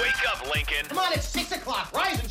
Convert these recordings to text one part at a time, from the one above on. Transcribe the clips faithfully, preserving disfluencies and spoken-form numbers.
Wake up, Lincoln. Come on, it's six o'clock. Rise and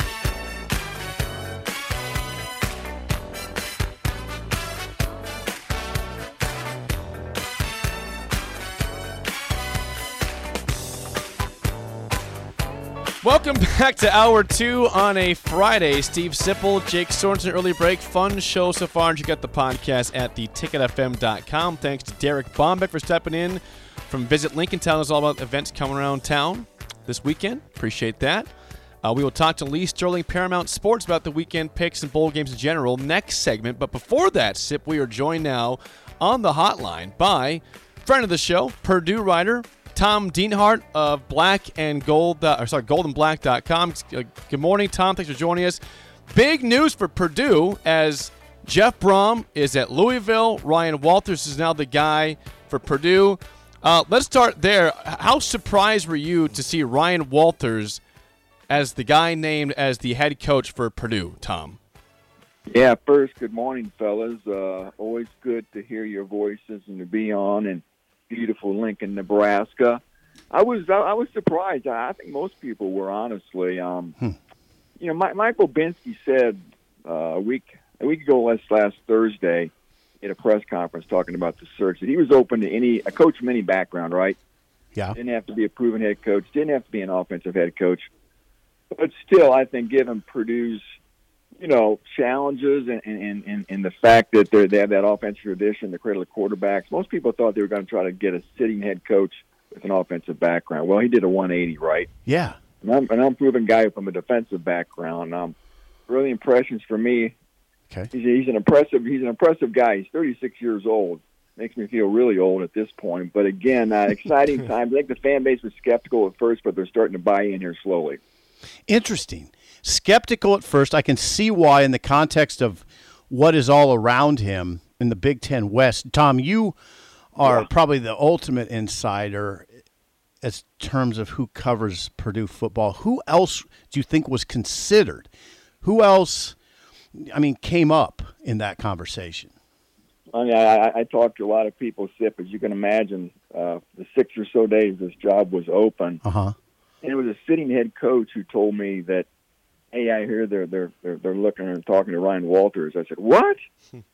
Welcome back to Hour two on a Friday. Steve Sipple, Jake Sorensen, Early Break. Fun show so far. And you got the podcast at the ticket f m dot com. Thanks to Derek Bombeck for stepping in from Visit Lincoln. Telling us all about events coming around town this weekend. Appreciate that. Uh, we will talk to Lee Sterling, Paramount Sports, about the weekend picks and bowl games in general next segment. But before that, Sip, we are joined now on the hotline by friend of the show, Purdue writer, Tom Dienhart of Black and Gold, uh, or sorry, golden black dot com. Good morning, Tom. Thanks for joining us. Big news for Purdue as Jeff Brohm is at Louisville. Ryan Walters is now the guy for Purdue. Uh, let's start there. How surprised were you to see Ryan Walters as the guy named as the head coach for Purdue, Tom? Yeah, first, good morning, fellas. Uh, always good to hear your voices and to be on and beautiful Lincoln, Nebraska. I was I was surprised. I think most people were, honestly. Um, hmm. You know, my, Michael Binsky said uh, a week a week ago last last Thursday at a press conference talking about the search that he was open to any a coach from any background, right? Yeah, didn't have to be a proven head coach, didn't have to be an offensive head coach, but still, I think given Purdue's you know challenges and and, and, and the fact that they they have that offensive tradition, the cradle of quarterbacks. Most people thought they were going to try to get a sitting head coach with an offensive background. Well, he did a one eighty, right? Yeah. And I'm an unproven guy from a defensive background. Um, really impressions for me. Okay. He's, he's an impressive. He's an impressive guy. He's thirty-six years old. Makes me feel really old at this point. But again, uh, exciting times. I think the fan base was skeptical at first, but they're starting to buy in here slowly. Interesting. Skeptical at first. I can see why in the context of what is all around him in the Big Ten West. Tom, you are yeah. probably the ultimate insider as terms of who covers Purdue football. Who else do you think was considered? Who else, I mean, came up in that conversation? I mean, I, I talked to a lot of people, Sip, as you can imagine, uh, the six or so days this job was open. Uh-huh. And it was a sitting head coach who told me that, hey, I hear they're they're they're, they're looking and talking to Ryan Walters. I said, what?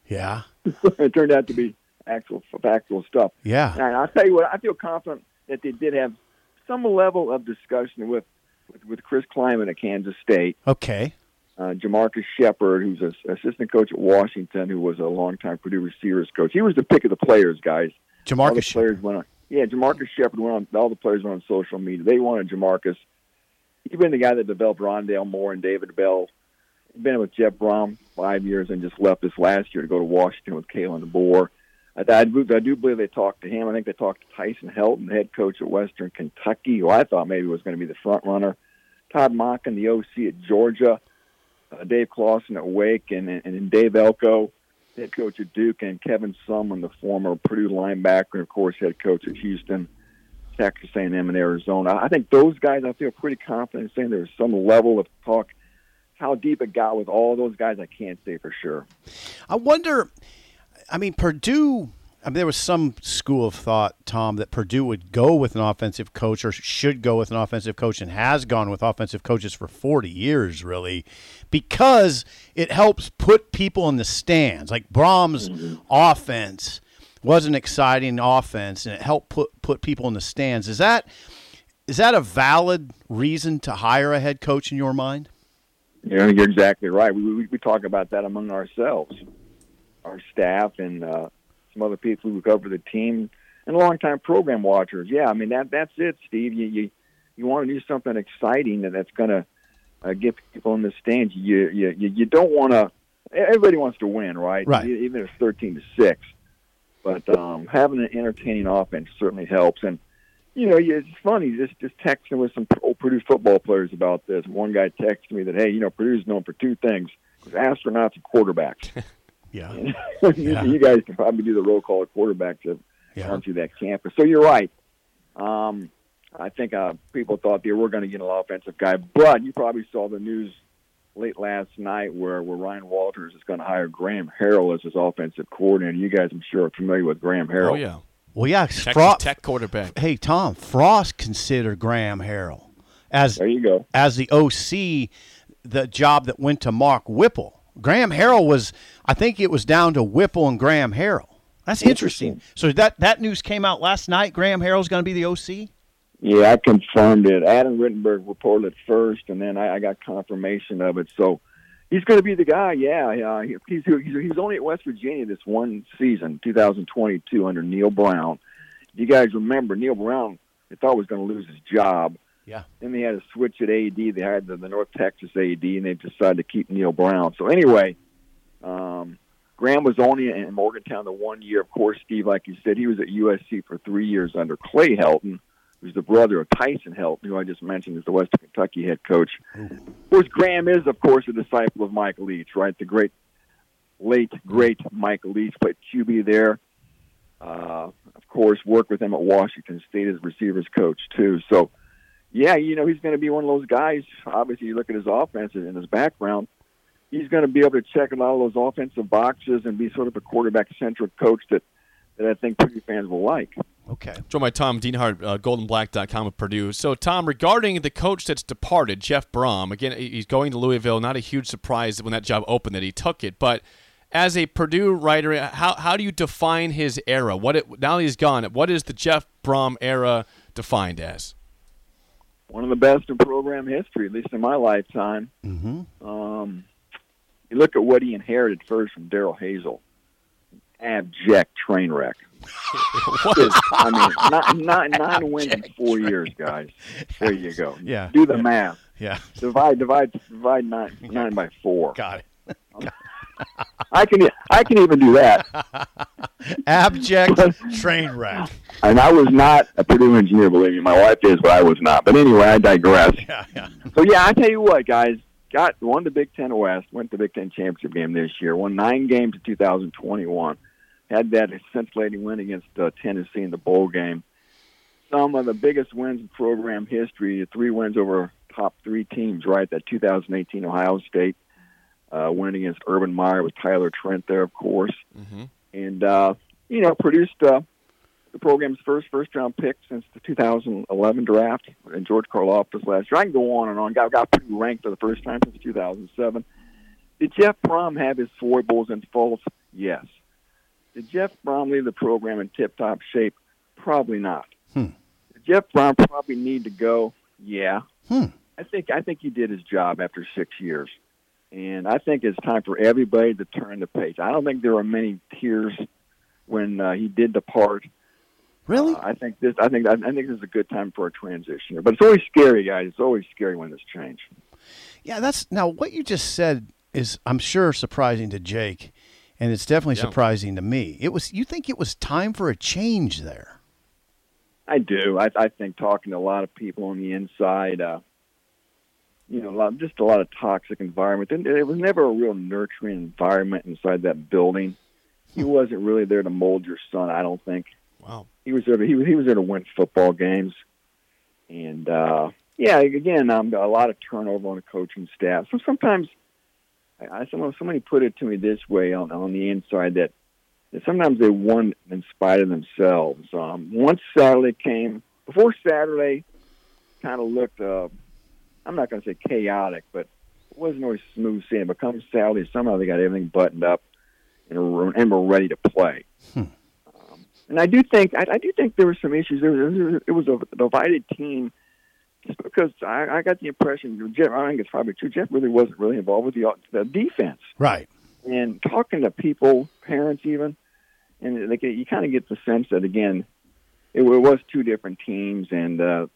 Yeah. It turned out to be actual factual stuff. Yeah. And I'll tell you what, I feel confident that they did have some level of discussion with with, with Chris Kleiman at Kansas State. Okay. Uh, Jamarcus Shepard, who's an assistant coach at Washington, who was a longtime Purdue receivers coach. He was the pick of the players, guys. Jamarcus all the players went on. Yeah, Jamarcus Shepard went on. All the players went on social media. They wanted Jamarcus. He'd been the guy that developed Rondale Moore and David Bell. He'd been with Jeff Brohm five years and just left this last year to go to Washington with Kalen DeBoer. I, I, do, I do believe they talked to him. I think they talked to Tyson Helton, the head coach at Western Kentucky, who I thought maybe was going to be the front runner. Todd Monken, the O C at Georgia. Uh, Dave Clawson at Wake, and, and, and Dave Elko, head coach at Duke, and Kevin Sumlin, the former Purdue linebacker, and, of course, head coach at Houston, Texas A and M, and Arizona. I think those guys, I feel pretty confident in saying there was some level of talk. How deep it got with all those guys, I can't say for sure. I wonder, I mean, Purdue, I mean, there was some school of thought, Tom, that Purdue would go with an offensive coach or should go with an offensive coach and has gone with offensive coaches for forty years, really, because it helps put people in the stands. Like Brohm's mm-hmm. offense was an exciting offense, and it helped put, put people in the stands. Is that is that a valid reason to hire a head coach in your mind? You know, you're exactly right. We, we, we talk about that among ourselves, our staff, and uh, some other people who cover the team, and longtime program watchers. Yeah, I mean, that that's it, Steve. You you, you want to do something exciting that's going to uh, get people in the stands. You you you don't want to. Everybody wants to win, right? Right. Even if it's thirteen to six, but um, having an entertaining offense certainly helps. And you know, it's funny, just just texting with some old Purdue football players about this. One guy texted me that, hey, you know, Purdue's known for two things, astronauts and quarterbacks. yeah. And yeah. You guys can probably do the roll call of quarterbacks to yeah. run through that campus. So you're right. Um, I think uh, people thought they were going to get an offensive guy, but you probably saw the news late last night where, where Ryan Walters is going to hire Graham Harrell as his offensive coordinator. You guys, I'm sure, are familiar with Graham Harrell. Oh, yeah. Well, yeah, Texas Frost, Tech quarterback. Hey, Tom, Frost considered Graham Harrell as there you go. as the O C, the job that went to Mark Whipple. Graham Harrell was, I think it was down to Whipple and Graham Harrell. That's interesting. interesting. So that, that news came out last night. Graham Harrell's going to be the O C? Yeah, I confirmed it. Adam Rittenberg reported it first, and then I, I got confirmation of it. So he's going to be the guy, yeah. Uh, he, he's, he's only at West Virginia this one season, two thousand twenty-two, under Neil Brown. You guys remember, Neil Brown, they thought was going to lose his job. Yeah. Then they had a switch at A D. They hired the, the North Texas A D, and they decided to keep Neil Brown. So anyway, um, Graham was only in Morgantown the one year. Of course, Steve, like you said, he was at U S C for three years under Clay Helton, who's the brother of Tyson Helton, who I just mentioned is the Western Kentucky head coach. Of course, Graham is, of course, a disciple of Mike Leach, right? The great, late, great Mike Leach, played Q B there. Uh, of course, worked with him at Washington State as receivers coach, too. So, yeah, you know, he's going to be one of those guys. Obviously, you look at his offense and his background, he's going to be able to check a lot of those offensive boxes and be sort of a quarterback-centric coach that, that I think Purdue fans will like. Okay. Joined by Tom Dienhart, uh, golden black dot com of Purdue. So, Tom, regarding the coach that's departed, Jeff Brohm, again, he's going to Louisville. Not a huge surprise when that job opened that he took it. But as a Purdue writer, how how do you define his era? What it, now that he's gone, what is the Jeff Brohm era defined as? One of the best in program history, at least in my lifetime. Mm-hmm. Um, you look at what he inherited first from Daryl Hazel. Abject train wreck. What is, I mean, not, not, nine wins in four years, guys. There you go. Yeah. Do the yeah. math. Yeah. Divide, divide, divide nine, nine by four. Got it. Um, I can, I can even do that. Abject but, train wreck. And I was not a Purdue engineer, believe me. My wife is, but I was not. But anyway, I digress. Yeah, yeah. So yeah, I tell you what, guys. Got won the Big Ten West. Went to the Big Ten championship game this year. Won nine games in two thousand twenty-one. Had that scintillating win against uh, Tennessee in the bowl game. Some of the biggest wins in program history, three wins over top three teams, right? That two thousand eighteen Ohio State uh, win against Urban Meyer with Tyler Trent there, of course. Mm-hmm. And, uh, you know, produced uh, the program's first first-round pick since the two thousand eleven draft in George Karloftis last year. I can go on and on. Got, got pretty ranked for the first time since two thousand seven. Did Jeff Brohm have his foibles and faults? Yes. Did Jeff Brohm leave the program in tip-top shape? Probably not. Hmm. Did Jeff Brohm probably need to go? Yeah. Hmm. I think I think he did his job after six years. And I think it's time for everybody to turn the page. I don't think there were many tears when uh, he did depart. Really? Uh, I think this I think, I think this is a good time for a transition. But it's always scary, guys. It's always scary when there's change. Yeah, that's now what you just said is, I'm sure, surprising to Jake. And it's definitely yeah. surprising to me. It was. You think it was time for a change there? I do. I, I think talking to a lot of people on the inside, uh, you know, a lot, just a lot of toxic environment. It was never a real nurturing environment inside that building. He wasn't really there to mold your son, I don't think. Wow. He was there. To, he was. He was there to win football games. And uh, yeah, again, um, a lot of turnover on the coaching staff. So sometimes. I, somebody put it to me this way on, on the inside that, that sometimes they won in spite of themselves. Um, once Saturday came, before Saturday kind of looked, uh, I'm not going to say chaotic, but it wasn't always smooth sailing. But come Saturday, somehow they got everything buttoned up and, and were ready to play. Hmm. Um, and I do think I, I do think there were some issues. There was, it was a divided team Just because I, I got the impression, Jeff, I think it's probably true, Jeff really wasn't really involved with the, the defense. Right. And talking to people, parents even, and they, you kind of get the sense that, again, it, it was two different teams. And uh,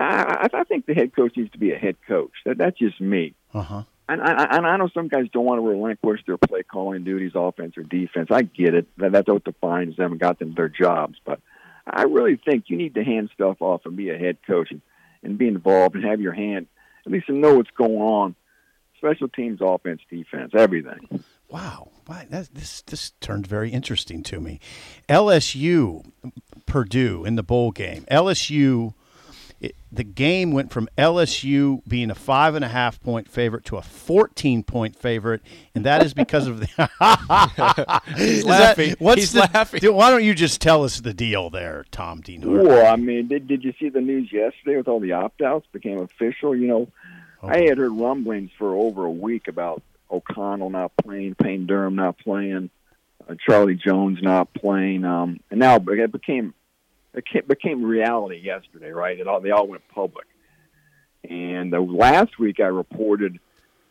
I, I think the head coach needs to be a head coach. That, that's just me. Uh-huh. And I, and I know some guys don't want to relinquish their play calling duties, offense or defense. I get it. That's what defines them and got them their jobs. But I really think you need to hand stuff off and be a head coach and, and be involved and have your hand, at least to know what's going on. Special teams, offense, defense, everything. Wow. Wow. That's, this this turned very interesting to me. L S U, Purdue in the bowl game. L S U, it, the game went from L S U being a five and a half point favorite to a fourteen point favorite, and that is because of the – He's laughing. That, what's He's the, laughing. Dude, why don't you just tell us the deal there, Tom Dienhart? Well, I mean, did, did you see the news yesterday with all the opt-outs became official? You know, I had heard rumblings for over a week about O'Connell not playing, Payne Durham not playing, uh, Charlie Jones not playing, um, and now it became it became reality yesterday, right? It all they all went public. And uh, last week I reported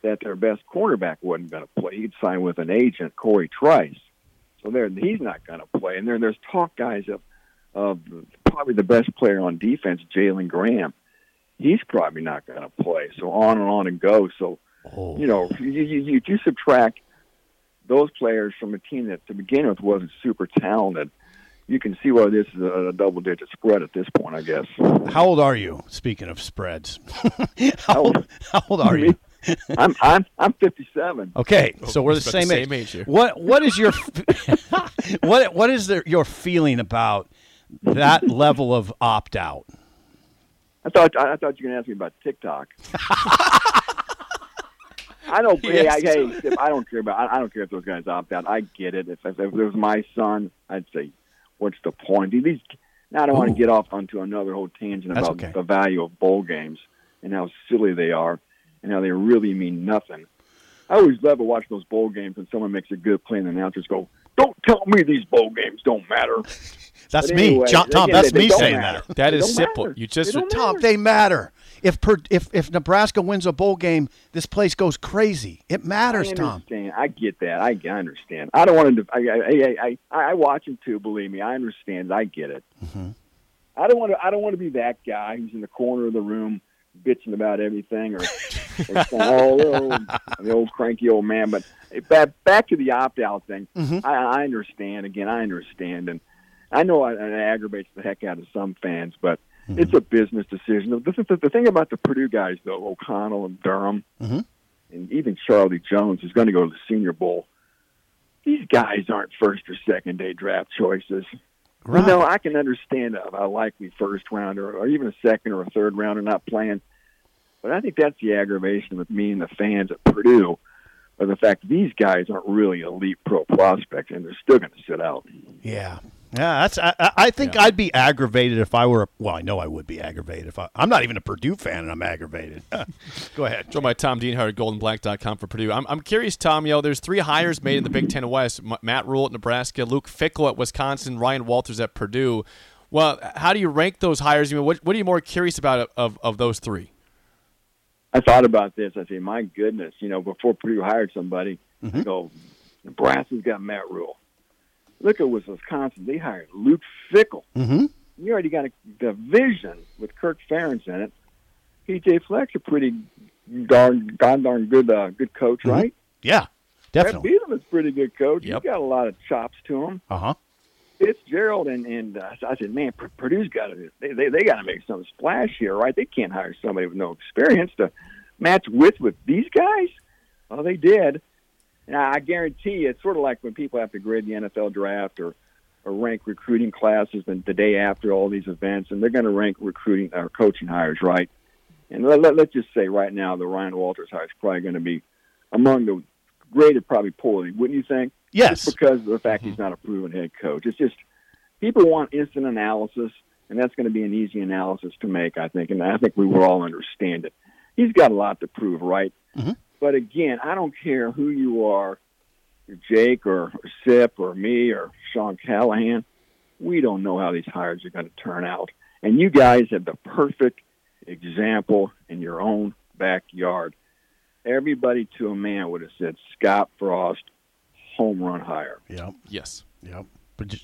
that their best cornerback wasn't going to play. He'd signed with an agent, Corey Trice, so there he's not going to play. And there there's talk, guys, of of probably the best player on defense, Jalen Graham. He's probably not going to play. So on and on and go. So, oh. you know, you, you, you subtract those players from a team that to begin with wasn't super talented. You can see why this is a double-digit spread at this point, I guess. How old are you, speaking of spreads? how, old, how old are you? I'm I'm I'm fifty-seven. Okay, so we're the same, the same age. age what what is your what what is there, your feeling about that level of opt-out? I thought I thought you were going to ask me about TikTok. I don't. Yes. Hey, I, hey Steph, I don't care about. I, I don't care if those guys opt out. I get it. If, if it was my son, I'd say, "What's the point?" These. Now I don't Ooh. want to get off onto another whole tangent about okay. the value of bowl games and how silly they are and how they really mean nothing. I always love to watch those bowl games when someone makes a good play and the announcers go, "Don't tell me these bowl games don't matter." That's anyway, me, John, Tom. They, that's they, me they saying matter. that. That they is simple. Matter. You just they Tom. Matter. They matter. If per, if if Nebraska wins a bowl game, this place goes crazy. It matters, I Tom. I get that. I, I understand. I don't want to. I I, I I watch him too. Believe me, I understand. I get it. Mm-hmm. I don't want to. I don't want to be that guy who's in the corner of the room bitching about everything or, or oh, the, old, the old cranky old man. But back back to the opt out thing. Mm-hmm. I, I understand. Again, I understand and. I know it aggravates the heck out of some fans, but mm-hmm. it's a business decision. The thing about the Purdue guys, though, O'Connell and Durham, mm-hmm. and even Charlie Jones, who's going to go to the Senior Bowl, these guys aren't first or second-day draft choices. Right. You know, I can understand a likely first-rounder or even a second- or a third-rounder not playing, but I think that's the aggravation with me and the fans at Purdue. But the fact these guys aren't really elite pro prospects, and they're still going to sit out. Yeah. Yeah, that's. I, I think yeah. I'd be aggravated if I were. A, well, I know I would be aggravated if I. I'm not even a Purdue fan, and I'm aggravated. Go ahead. Joined by Tom Dienhart at golden black dot com for Purdue. I'm, I'm curious, Tom. You know, there's three hires made in the Big Ten West: Matt Rhule at Nebraska, Luke Fickell at Wisconsin, Ryan Walters at Purdue. Well, how do you rank those hires? I mean, what what are you more curious about of of those three? I thought about this. I say, my goodness, you know, before Purdue hired somebody, mm-hmm. I go, Nebraska's got Matt Rhule. Look at Wisconsin. They hired Luke Fickell. Mm-hmm. You already got a division with Kirk Ferentz in it. P J. Fleck's a pretty darn darn, darn good uh, good coach, mm-hmm. right? Yeah, definitely. Brad Bielema's is a pretty good coach. Yep. He's got a lot of chops to him. Uh-huh. Fitzgerald and, and uh, I said, man, Purdue's got to they they, they got to make some splash here, right? They can't hire somebody with no experience to match with with these guys. Well, they did. Now, I guarantee you, it's sort of like when people have to grade the N F L draft or, or rank recruiting classes the, the day after all these events, and they're going to rank recruiting or coaching hires, right? And let, let, let's just say right now the Ryan Walters hire is probably going to be among the graded probably poorly, wouldn't you think? Yes. Just because of the fact mm-hmm. he's not a proven head coach. It's just people want instant analysis, and that's going to be an easy analysis to make, I think, and I think we will all understand it. He's got a lot to prove, right? Mm-hmm. But again, I don't care who you are, Jake or, or Sip or me or Sean Callahan. We don't know how these hires are going to turn out. And you guys have the perfect example in your own backyard. Everybody to a man would have said Scott Frost, home run higher. Yep. Yes. Yep. But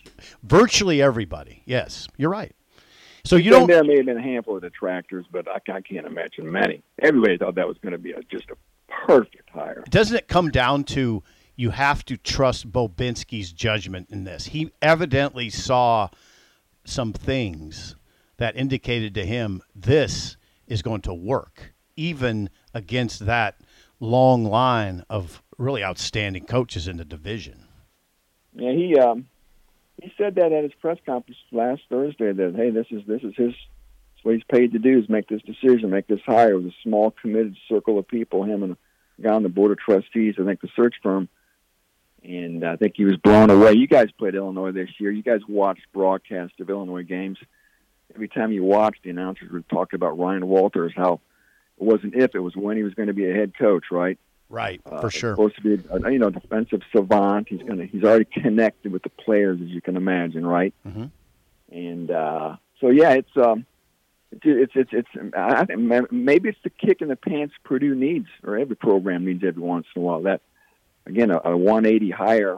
virtually everybody. Yes, you're right. So you don't. And there may have been a handful of detractors, but I, I can't imagine many. Everybody thought that was going to be a, just a perfect hire. Doesn't it come down to you have to trust Bo Binsky's judgment in this? He evidently saw some things that indicated to him this is going to work, even against that long line of really outstanding coaches in the division. Yeah, he um, he said that at his press conference last Thursday that hey, this is this is his it's what he's paid to do is make this decision, make this hire with a small committed circle of people. Him and a guy on the board of trustees, I think the search firm, and I think he was blown away. You guys played Illinois this year. You guys watched broadcasts of Illinois games. Every time you watched, the announcers would talk about Ryan Walters, how it wasn't if, it was when he was going to be a head coach, right? Right, uh, for sure. Supposed to be, a, you know, defensive savant. He's going to. He's already connected with the players, as you can imagine, right? Mm-hmm. And uh, so, yeah, it's um, it's it's it's. I think maybe it's the kick in the pants Purdue needs, or every program needs every once in a while. That again, a, a one eighty hire,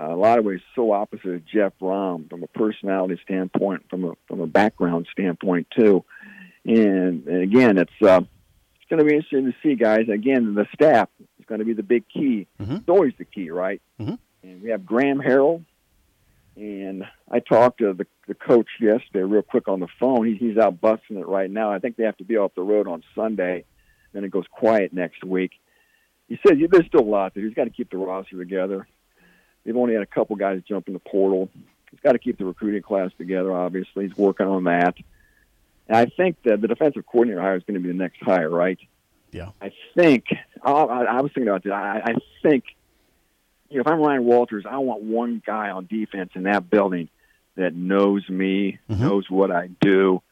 uh, a lot of ways so opposite of Jeff Brohm from a personality standpoint, from a from a background standpoint too. And, and again, it's. Uh, It's going to be interesting to see, guys. Again, the staff is going to be the big key. Mm-hmm. It's always the key, right? Mm-hmm. And we have Graham Harrell, and I talked to the, the coach yesterday real quick on the phone. He, he's out busting it right now. I think they have to be off the road on Sunday, then it goes quiet next week. He said yeah, there's still a lot there. He's got to keep the roster together. They've only had a couple guys jump in the portal. He's got to keep the recruiting class together, obviously. He's working on that. And I think that the defensive coordinator hire is going to be the next hire, right? Yeah. I think – I was thinking about this. I, I think, you know, if I'm Ryan Walters, I want one guy on defense in that building that knows me, mm-hmm. knows what I do.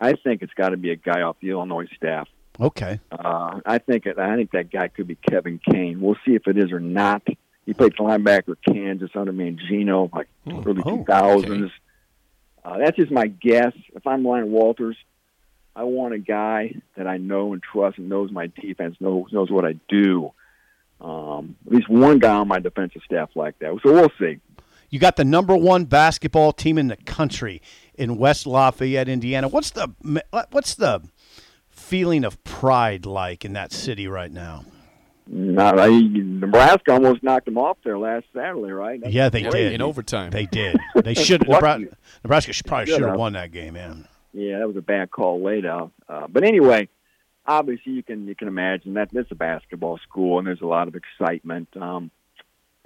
I think it's got to be a guy off the Illinois staff. Okay. Uh, I think it, I think that guy could be Kevin Kane. We'll see if it is or not. He played linebacker Kansas under Mangino, like Ooh, early oh, two thousands. Okay. Uh, that's just my guess. If I'm Ryan Walters, I want a guy that I know and trust and knows my defense, knows knows what I do. Um, at least one guy on my defensive staff like that. So we'll see. You got the number one basketball team in the country in West Lafayette, Indiana. What's the what's the feeling of pride like in that city right now? Not, I, Nebraska almost knocked them off there last Saturday, right? That's yeah, they great. did. In overtime. They did. They should. Nebraska, Nebraska should, probably should have won that game, man. Yeah, that was a bad call late out. Uh, but anyway, obviously you can you can imagine that it's a basketball school and there's a lot of excitement. Um,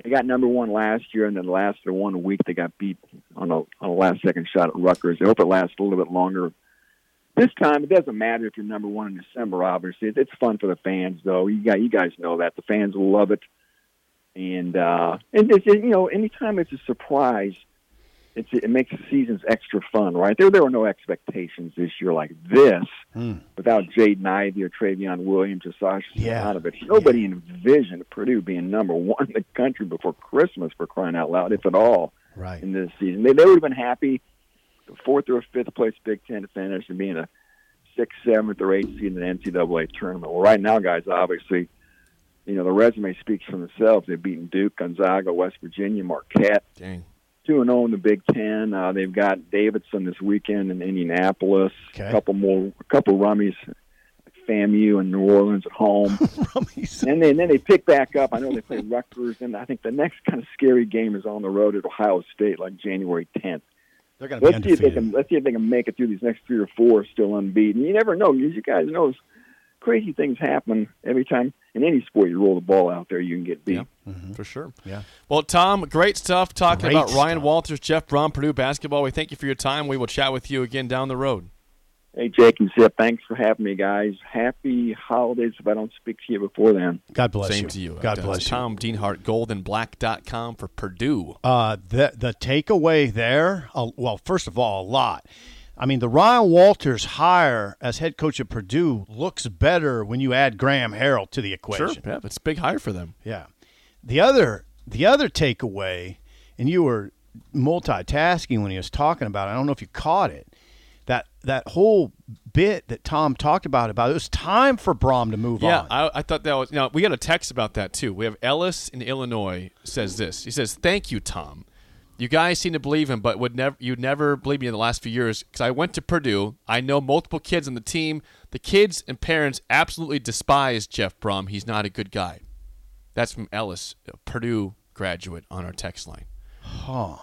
they got number one last year, and then last the one week they got beat on a, on a last-second shot at Rutgers. They hope it lasts a little bit longer. This time, it doesn't matter if you're number one in December, obviously. It's fun for the fans, though. You guys, you guys know that. The fans will love it. And, uh, and it's, you know, anytime it's a surprise, it's, it makes the seasons extra fun, right? There there were no expectations this year like this mm. without Jaden Ivey or Travion Williams or Sasha yeah. out of it. Nobody yeah. envisioned Purdue being number one in the country before Christmas, for crying out loud, if at all, right. in this season. They, they would have been happy. Fourth or fifth place Big Ten to finish and being a sixth, seventh, or eighth seed in the N C double A tournament. Well, right now, guys, obviously, you know, the resume speaks for themselves. They've beaten Duke, Gonzaga, West Virginia, Marquette. Dang. two and oh in the Big Ten. Uh, they've got Davidson this weekend in Indianapolis. Okay. A couple more, a couple rummies, FAMU in New Orleans at home. rummies. And, they, and then they pick back up. I know they play Rutgers, and I think the next kind of scary game is on the road at Ohio State, like January tenth. Let's see if they can. Let's see if they can make it through these next three or four still unbeaten. You never know. You guys know crazy things happen every time in any sport. You roll the ball out there, you can get beat. Yeah, mm-hmm. For sure. Yeah. Well, Tom, great stuff talking great about Ryan stuff. Walters, Jeff Brohm, Purdue basketball. We thank you for your time. We will chat with you again down the road. Hey, Jake and Zip, thanks for having me, guys. Happy holidays if I don't speak to you before then. God bless Same you. Same to you. God bless you. Tom Dienhart, golden black dot com for Purdue. Uh, the, the takeaway there, uh, well, first of all, a lot. I mean, the Ryan Walters hire as head coach of Purdue looks better when you add Graham Harrell to the equation. Sure, yeah, it's a big hire for them. Yeah. The other, the other takeaway, and you were multitasking when he was talking about it. I don't know if you caught it. That that whole bit that Tom talked about, about it was time for Brohm to move yeah, on. Yeah, I, I thought that was – now, we got a text about that too. We have Ellis in Illinois says this. He says, thank you, Tom. You guys seem to believe him, but would never you'd never believe me in the last few years because I went to Purdue. I know multiple kids on the team. The kids and parents absolutely despise Jeff Brohm. He's not a good guy. That's from Ellis, a Purdue graduate, on our text line. Huh.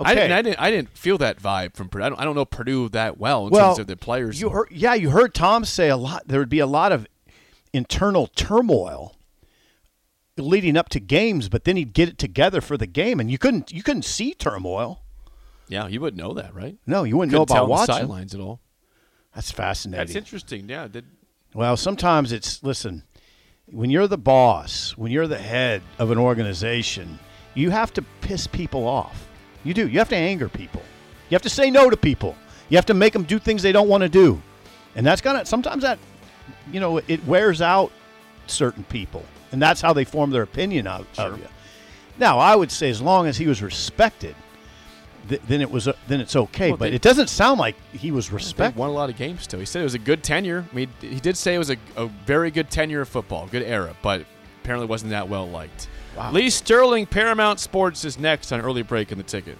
Okay. I didn't, I didn't. I didn't feel that vibe from Purdue. I don't, I don't know Purdue that well in well, terms of their players. You heard, yeah, you heard Tom say a lot. There would be a lot of internal turmoil leading up to games, but then he'd get it together for the game, and you couldn't. You couldn't see turmoil. Yeah, you wouldn't know that, right? No, you wouldn't couldn't know about watching sidelines at all. That's fascinating. That's interesting. Yeah. That, well, sometimes it's listen. When you're the boss, when you're the head of an organization, you have to piss people off. You do. You have to anger people. You have to say no to people. You have to make them do things they don't want to do. And that's gonna, sometimes that, you know, it wears out certain people. And that's how they form their opinion of, sure. of you. Now, I would say as long as he was respected, th- then it was uh, then it's okay. Well, but they, it doesn't sound like he was respected. He won a lot of games, too. He said it was a good tenure. I mean, he did say it was a, a very good tenure of football, good era, but apparently wasn't that well liked. Wow. Lee Sterling, Paramount Sports, is next on Early Break in the Ticket.